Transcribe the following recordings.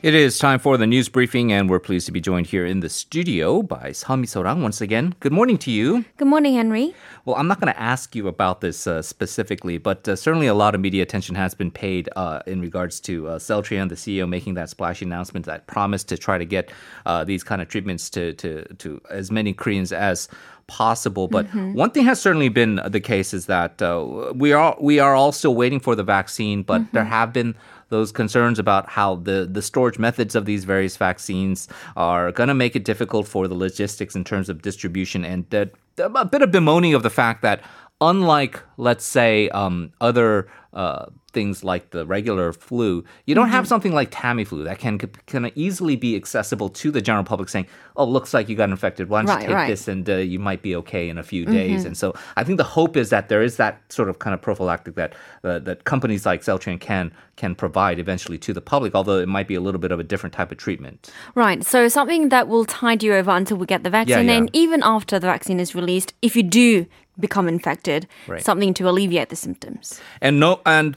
It is time for the news briefing, and we're pleased to be joined here in the studio by Sami Sorang once again. Good morning to you. Good morning, Henry. Well, I'm not going to ask you about this specifically, but certainly a lot of media attention has been paid in regards to Celltrion, the CEO, making that splashy announcement that promised to try to get these kind of treatments to as many Koreans as possible. But one thing has certainly been the case is that we are all still waiting for the vaccine, but there have been those concerns about how the storage methods of these various vaccines are going to make it difficult for the logistics in terms of distribution, and a bit of bemoaning of the fact that unlike, let's say, other things like the regular flu, you don't have something like Tamiflu that can easily be accessible to the general public saying, oh, looks like you got infected. Why don't you take this and you might be okay in a few days. And so I think the hope is that there is that sort of kind of prophylactic that companies like Celltrion can provide eventually to the public, although it might be a little bit of a different type of treatment. Right. So something that will tide you over until we get the vaccine. And even after the vaccine is released, if you do become infected, something to alleviate the symptoms. And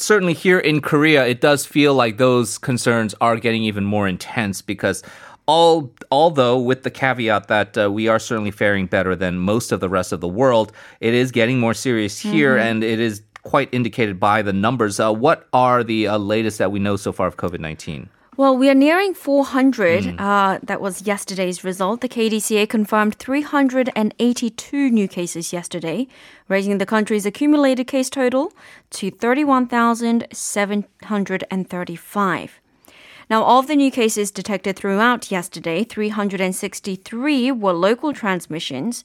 certainly here in Korea, it does feel like those concerns are getting even more intense because although with the caveat that we are certainly faring better than most of the rest of the world, it is getting more serious here and it is quite indicated by the numbers. What are the latest that we know so far of COVID-19? Well, we are nearing 400. That was yesterday's result. The KDCA confirmed 382 new cases yesterday, raising the country's accumulated case total to 31,735. Now, of the new cases detected throughout yesterday, 363 were local transmissions,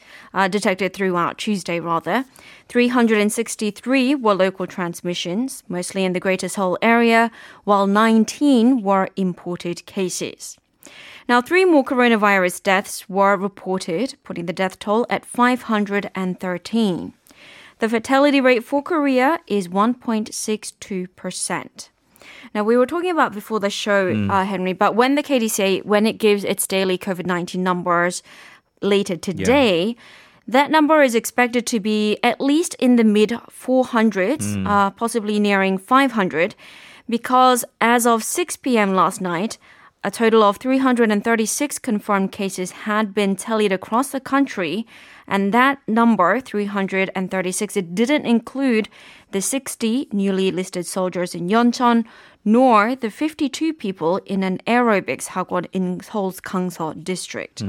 detected throughout Tuesday, rather. 363 were local transmissions, mostly in the Greater Seoul area, while 19 were imported cases. Now, 3 more coronavirus deaths were reported, putting the death toll at 513. The fatality rate for Korea is 1.62%. Now, we were talking about before the show, Henry, but when the KDCA, when it gives its daily COVID-19 numbers later today, that number is expected to be at least in the mid-400s, possibly nearing 500, because as of 6 p.m. last night, a total of 336 confirmed cases had been tallied across the country, and that number, 336, it didn't include the 60 newly listed soldiers in Yoncheon, nor the 52 people in an aerobics 학원 in Seoul's Gangseo district.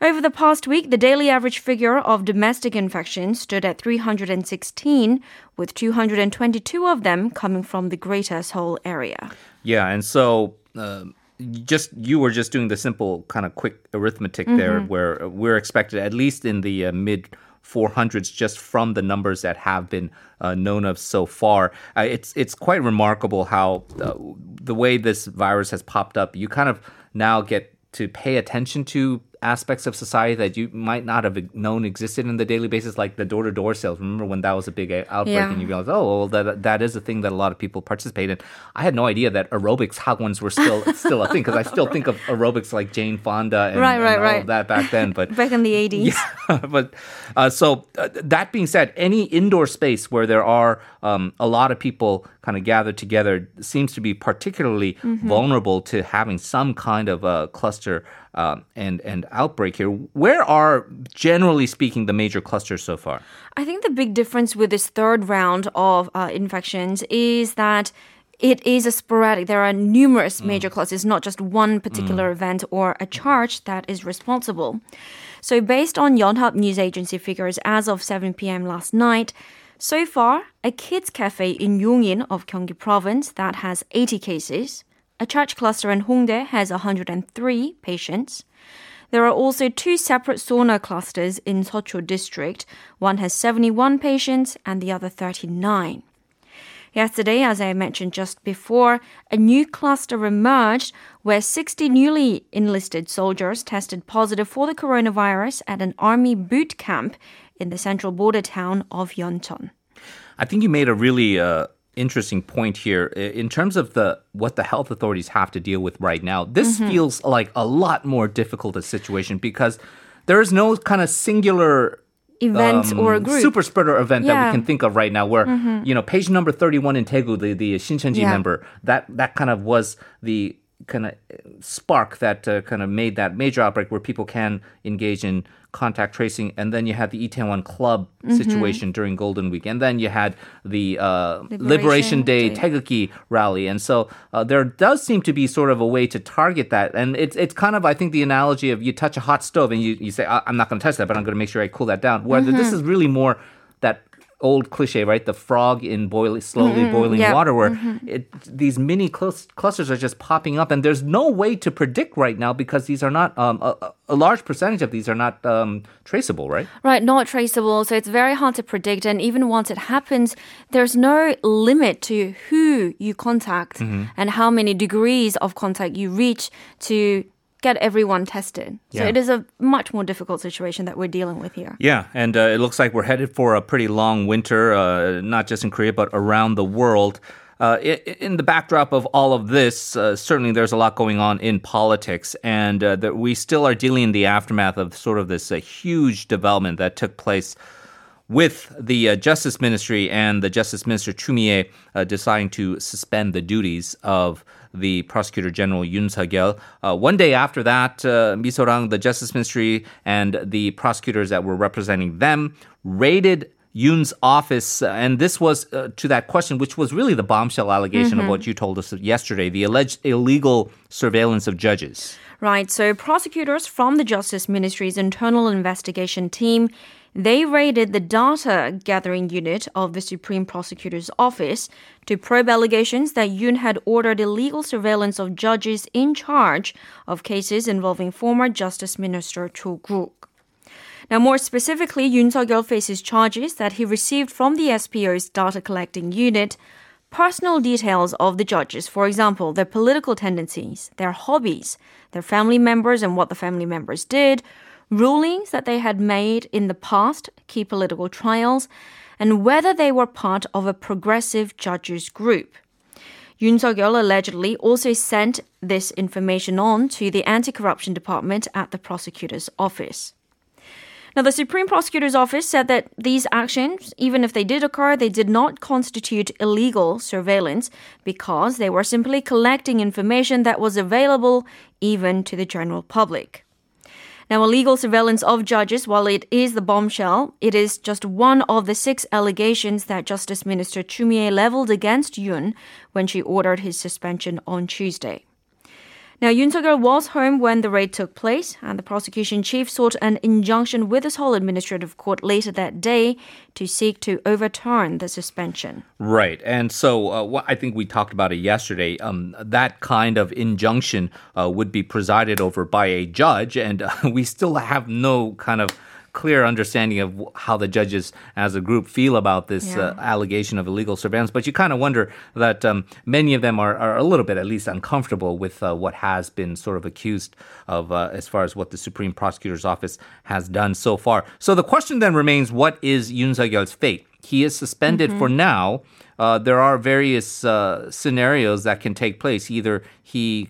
Over the past week, the daily average figure of domestic infections stood at 316, with 222 of them coming from the Greater Seoul area. Yeah, and so you were just doing the simple kind of quick arithmetic there where we're expected at least in the mid-400s just from the numbers that have been known of so far. It's quite remarkable how the way this virus has popped up, you kind of now get to pay attention to aspects of society that you might not have known existed on the daily basis, like the door-to-door sales. Remember when that was a big outbreak and you realized, oh, well, that is a thing that a lot of people participate in. I had no idea that aerobics hagwons were still a thing, because I still think of aerobics like Jane Fonda and all of that back then. But back in the 80s. Yeah, but so that being said, any indoor space where there are a lot of people kind of gathered together seems to be particularly vulnerable to having some kind of a cluster and outbreak here. Where are, generally speaking, the major clusters so far? I think the big difference with this third round of infections is that it is a sporadic. There are numerous major clusters, not just one particular event or a charge that is responsible. So based on Yonhap news agency figures as of 7 p.m. last night, so far, a kids' cafe in Yongin of Gyeonggi province that has 80 cases, a church cluster in Hongdae has 103 patients. There are also 2 separate sauna clusters in Seocho district. One has 71 patients and the other 39. Yesterday, as I mentioned just before, a new cluster emerged where 60 newly enlisted soldiers tested positive for the coronavirus at an army boot camp in the central border town of Yoncheon. I think you made a really interesting point here in terms of what the health authorities have to deal with right now. This feels like a lot more difficult a situation because there is no kind of singular event or a group super spreader event that we can think of right now where page number 31 in Daegu, the Shincheonji member, that kind of was the kind of spark that kind of made that major outbreak where people can engage in contact tracing. And then you had the Itaewon club situation during Golden Week. And then you had the Liberation Day Taegukki rally. And so there does seem to be sort of a way to target that. And it's kind of, I think, the analogy of you touch a hot stove and you say, I'm not going to touch that, but I'm going to make sure I cool that down. Whether this is really more that old cliche, right? The frog in slowly boiling water, where these mini clusters are just popping up, and there's no way to predict right now because these are not a large percentage of these are not traceable, right? Right, not traceable. So it's very hard to predict, and even once it happens, there's no limit to who you contact and how many degrees of contact you reach to get everyone tested. So it is a much more difficult situation that we're dealing with here. Yeah, and it looks like we're headed for a pretty long winter, not just in Korea, but around the world. In the backdrop of all of this, certainly there's a lot going on in politics, and that we still are dealing in the aftermath of sort of this huge development that took place with the Justice Ministry and the Justice Minister Chu Mi-ae deciding to suspend the duties of the Prosecutor General Yoon Seok-youl. One day after that, Mi Sorang, the Justice Ministry, and the prosecutors that were representing them raided Yoon's office. And this was to that question, which was really the bombshell allegation of what you told us yesterday, the alleged illegal surveillance of judges. Right. So prosecutors from the Justice Ministry's internal investigation team, they raided the data gathering unit of the Supreme Prosecutor's Office to probe allegations that Yoon had ordered illegal surveillance of judges in charge of cases involving former Justice Minister Cho Kuk. Now, more specifically, Yoon Seok-youl faces charges that he received from the SPO's data collecting unit personal details of the judges, for example, their political tendencies, their hobbies, their family members and what the family members did, rulings that they had made in the past, key political trials, and whether they were part of a progressive judges group. Yoon Seok-youl allegedly also sent this information on to the Anti-Corruption Department at the Prosecutor's Office. Now, the Supreme Prosecutor's Office said that these actions, even if they did occur, they did not constitute illegal surveillance because they were simply collecting information that was available even to the general public. Now, illegal surveillance of judges, while it is the bombshell, it is just one of the 6 allegations that Justice Minister Chu Mi-ae leveled against Yoon when she ordered his suspension on Tuesday. Now, Yoon Seok-youl was home when the raid took place, and the prosecution chief sought an injunction with the Seoul Administrative Court later that day to seek to overturn the suspension. Right, and so I think we talked about it yesterday. That kind of injunction would be presided over by a judge, and we still have no kind of clear understanding of how the judges as a group feel about this allegation of illegal surveillance. But you kind of wonder that many of them are a little bit at least uncomfortable with what has been sort of accused of as far as what the Supreme Prosecutor's Office has done so far. So the question then remains, what is Yoon Seok-youl's fate? He is suspended for now. There are various scenarios that can take place. Either he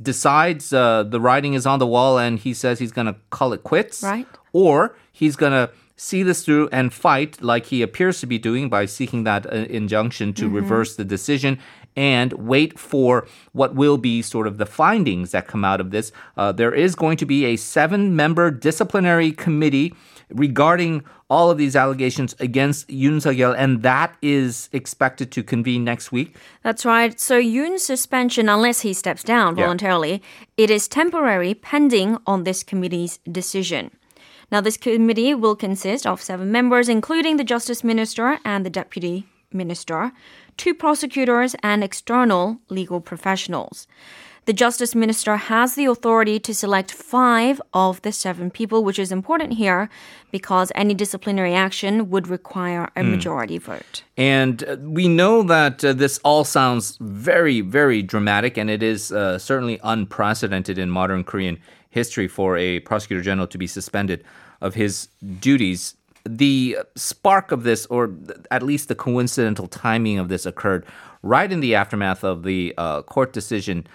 decides the writing is on the wall and he says he's going to call it quits. Right. Or he's going to see this through and fight like he appears to be doing by seeking that injunction to reverse the decision and wait for what will be sort of the findings that come out of this. There is going to be a 7-member disciplinary committee regarding all of these allegations against Yoon Seok-youl, and that is expected to convene next week. That's right. So Yoon's suspension, unless he steps down voluntarily, it is temporary pending on this committee's decision. Now, this committee will consist of 7 members, including the Justice Minister and the Deputy Minister, 2 prosecutors, and external legal professionals. The Justice Minister has the authority to select 5 of the 7 people, which is important here because any disciplinary action would require a majority vote. And we know that this all sounds very, very dramatic, and it is certainly unprecedented in modern Korean history for a prosecutor general to be suspended of his duties. The spark of this, or at least the coincidental timing of this, occurred right in the aftermath of the court decision,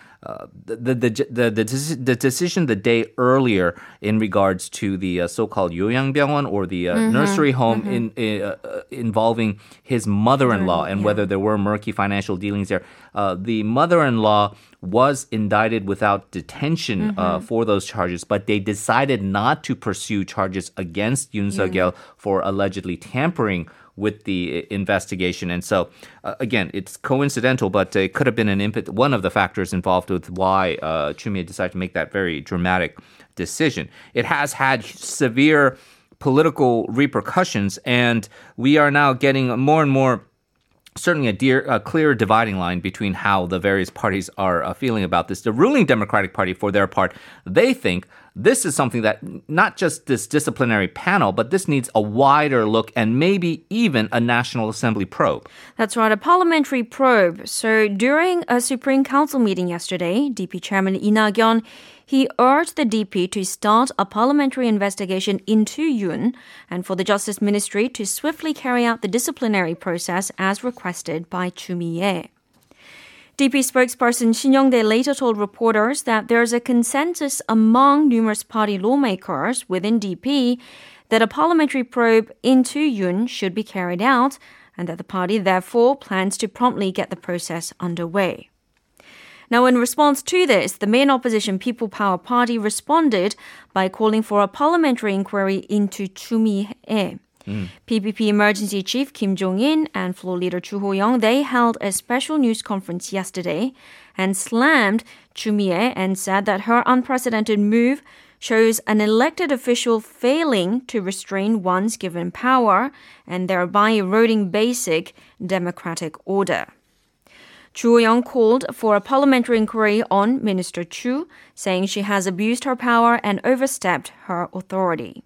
the decision the day earlier in regards to the so-called 요양병원, or the nursery home involving his mother-in-law, and whether there were murky financial dealings there. The mother-in-law was indicted without detention for those charges, but they decided not to pursue charges against Yoon Seok-youl for allegedly tampering with the investigation. And so, again, it's coincidental, but it could have been one of the factors involved with why Chu Mi-ae decided to make that very dramatic decision. It has had severe political repercussions, and we are now getting more and more certainly a clear dividing line between how the various parties are feeling about this. The ruling Democratic Party, for their part, they think this is something that not just this disciplinary panel, but this needs a wider look and maybe even a National Assembly probe. That's right, a parliamentary probe. So during a Supreme Council meeting yesterday, DP Chairman Lee Nagyon, he urged the DP to start a parliamentary investigation into Yoon and for the Justice Ministry to swiftly carry out the disciplinary process as requested by Chu Mi-ae. DP spokesperson Shin Yong-dae later told reporters that there is a consensus among numerous party lawmakers within DP that a parliamentary probe into Yoon should be carried out and that the party therefore plans to promptly get the process underway. Now, in response to this, the main opposition People Power Party responded by calling for a parliamentary inquiry into Chu Mi-ae. PPP Emergency Chief Kim Jong-in and Floor Leader Chu Ho-young, they held a special news conference yesterday and slammed Chu Mi-ae and said that her unprecedented move shows an elected official failing to restrain one's given power and thereby eroding basic democratic order. Chu Ho-young called for a parliamentary inquiry on Minister Chu, saying she has abused her power and overstepped her authority.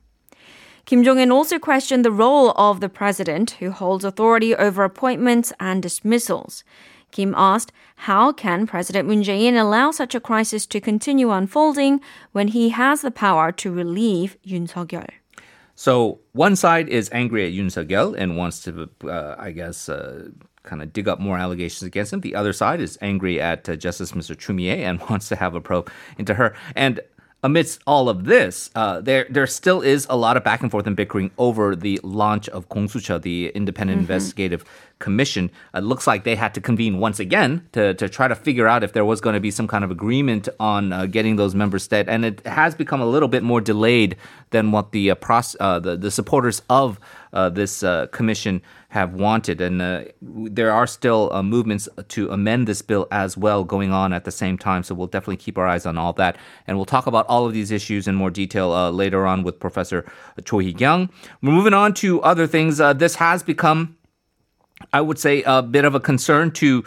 Kim Jong-un also questioned the role of the president, who holds authority over appointments and dismissals. Kim asked, how can President Moon Jae-in allow such a crisis to continue unfolding when he has the power to relieve Yoon Seok-youl? So one side is angry at Yoon Seok-youl and wants to, kind of dig up more allegations against him. The other side is angry at Justice Mr. Chu Mi-ae and wants to have a probe into her. And amidst all of this, there still is a lot of back and forth and bickering over the launch of Kongsucha, the Independent Investigative Commission. It looks like they had to convene once again to try to figure out if there was going to be some kind of agreement on getting those members dead. And it has become a little bit more delayed than what the supporters of this commission have wanted. And there are still movements to amend this bill as well going on at the same time. So we'll definitely keep our eyes on all that. And we'll talk about all of these issues in more detail later on with Professor Choi Hyang. We're moving on to other things. This has become, I would say, a bit of a concern to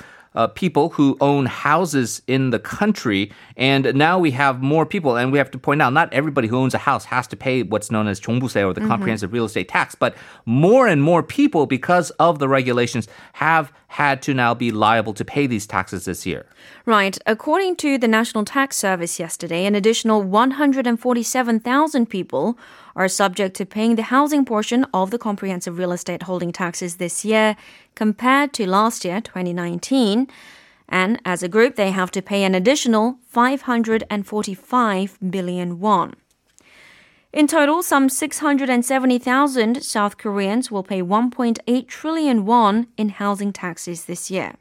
people who own houses in the country. And now we have more people. And we have to point out, not everybody who owns a house has to pay what's known as 종부세, or the comprehensive real estate tax. But more and more people, because of the regulations, have had to now be liable to pay these taxes this year. Right. According to the National Tax Service yesterday, an additional 147,000 people are subject to paying the housing portion of the comprehensive real estate holding taxes this year compared to last year, 2019. And as a group, they have to pay an additional 545 billion won. In total, some 670,000 South Koreans will pay 1.8 trillion won in housing taxes this year.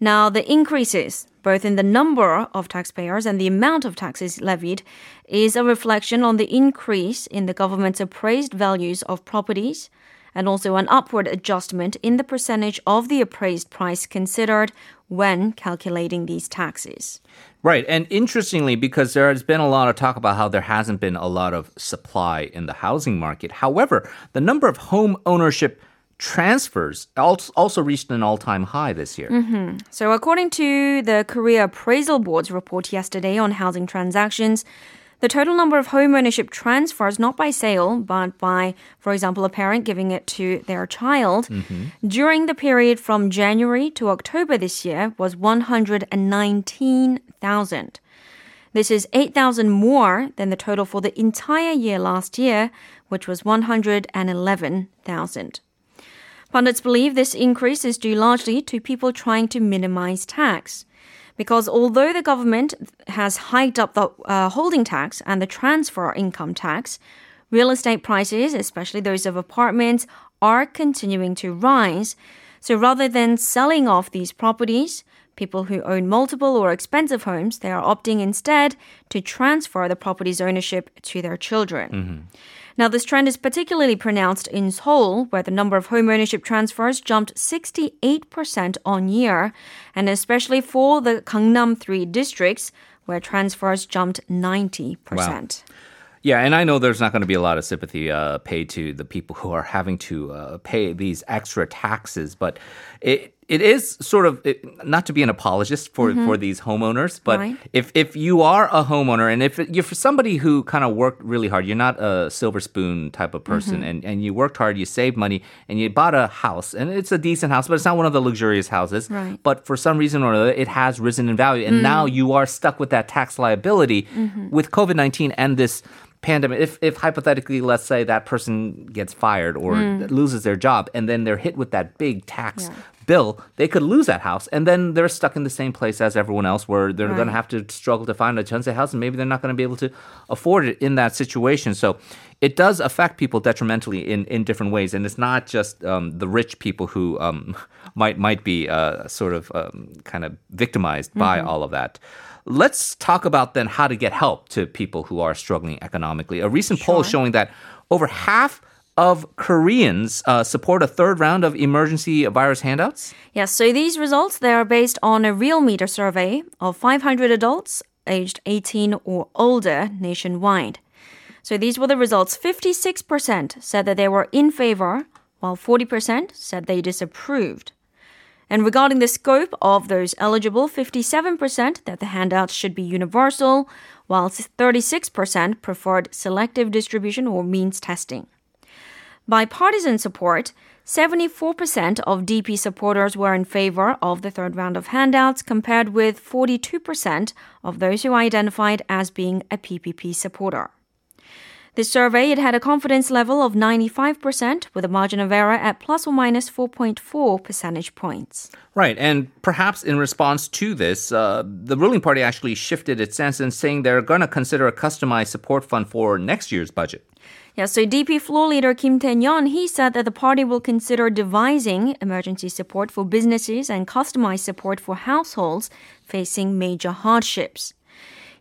Now, the increases, both in the number of taxpayers and the amount of taxes levied, is a reflection on the increase in the government's appraised values of properties and also an upward adjustment in the percentage of the appraised price considered when calculating these taxes. Right, and interestingly, because there has been a lot of talk about how there hasn't been a lot of supply in the housing market. However, the number of home ownership transfers also reached an all-time high this year. So according to the Korea Appraisal Board's report yesterday on housing transactions, the total number of home ownership transfers, not by sale, but by, for example, a parent giving it to their child, during the period from January to October this year was 119,000. This is 8,000 more than the total for the entire year last year, which was 111,000. Pundits believe this increase is due largely to people trying to minimize tax. Because although the government has hiked up the holding tax and the transfer income tax, real estate prices, especially those of apartments, are continuing to rise. So rather than selling off these properties, people who own multiple or expensive homes, they are opting instead to transfer the property's ownership to their children. Mm-hmm. Now, this trend is particularly pronounced in Seoul, where the number of home ownership transfers jumped 68% on year, and especially for the Gangnam 3 districts, where transfers jumped 90%. Wow. Yeah, and I know there's not going to be a lot of sympathy paid to the people who are having to pay these extra taxes, but it is sort of, not to be an apologist for these homeowners, but right. if you are a homeowner and if you're somebody who kind of worked really hard, you're not a silver spoon type of person, and you worked hard, you saved money, and you bought a house, and it's a decent house, but it's not one of the luxurious houses. Right. But for some reason or another, it has risen in value, and now you are stuck with that tax liability with COVID-19 and this pandemic. If hypothetically, let's say that person gets fired or loses their job, and then they're hit with that big tax bill, they could lose that house, and then they're stuck in the same place as everyone else, where they're going to have to struggle to find a Jeonse house, and maybe they're not going to be able to afford it in that situation. So it does affect people detrimentally in different ways, and it's not just the rich people who might be sort of kind of victimized by all of that. Let's talk about then how to get help to people who are struggling economically. A recent poll showing that over half of Koreans support a third round of emergency virus handouts? Yes, so these results, they are based on a RealMeter survey of 500 adults aged 18 or older nationwide. So these were the results. 56% said that they were in favor, while 40% said they disapproved. And regarding the scope of those eligible, 57% that the handouts should be universal, while 36% preferred selective distribution or means testing. By partisan support, 74% of DP supporters were in favor of the third round of handouts, compared with 42% of those who identified as being a PPP supporter. This survey, it had a confidence level of 95% with a margin of error at plus or minus 4.4 percentage points. Right, and perhaps in response to this, the ruling party actually shifted its stance in saying they're going to consider a customized support fund for next year's budget. Yeah, so DP floor leader Kim Tae-yeon, he said that the party will consider devising emergency support for businesses and customized support for households facing major hardships.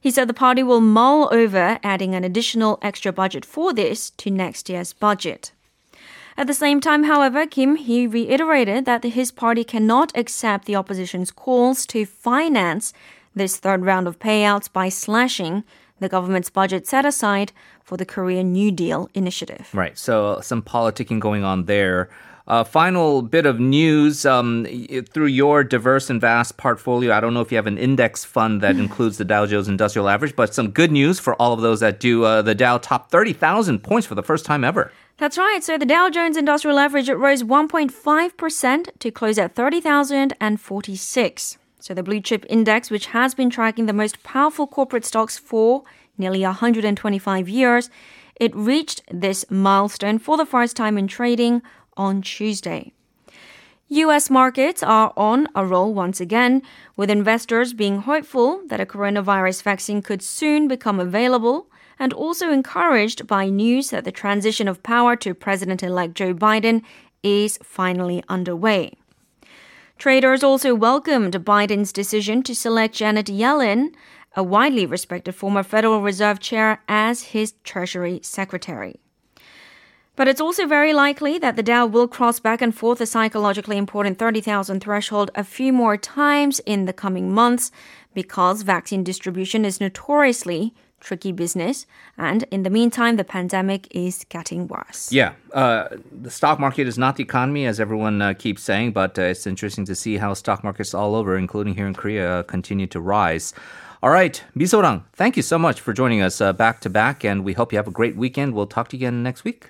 He said the party will mull over adding an additional extra budget for this to next year's budget. At the same time, however, Kim, he reiterated that his party cannot accept the opposition's calls to finance this third round of payouts by slashing the government's budget set aside for the Korea New Deal initiative. Right, so some politicking going on there. Final bit of news, through your diverse and vast portfolio, I don't know if you have an index fund that includes the Dow Jones Industrial Average, but some good news for all of those that do. The Dow topped 30,000 points for the first time ever. That's right. So the Dow Jones Industrial Average, it rose 1.5% to close at 30,046. So the blue chip index, which has been tracking the most powerful corporate stocks for nearly 125 years, it reached this milestone for the first time in trading on Tuesday. U.S. markets are on a roll once again, with investors being hopeful that a coronavirus vaccine could soon become available, and also encouraged by news that the transition of power to President-elect Joe Biden is finally underway. Traders also welcomed Biden's decision to select Janet Yellen, a widely respected former Federal Reserve chair, as his Treasury Secretary. But it's also very likely that the Dow will cross back and forth the psychologically important 30,000 threshold a few more times in the coming months, because vaccine distribution is notoriously tricky business, and in the meantime, the pandemic is getting worse. Yeah, the stock market is not the economy, as everyone keeps saying, but it's interesting to see how stock markets all over, including here in Korea, continue to rise. All right, Mi Sorang, thank you so much for joining us back to back, and we hope you have a great weekend. We'll talk to you again next week.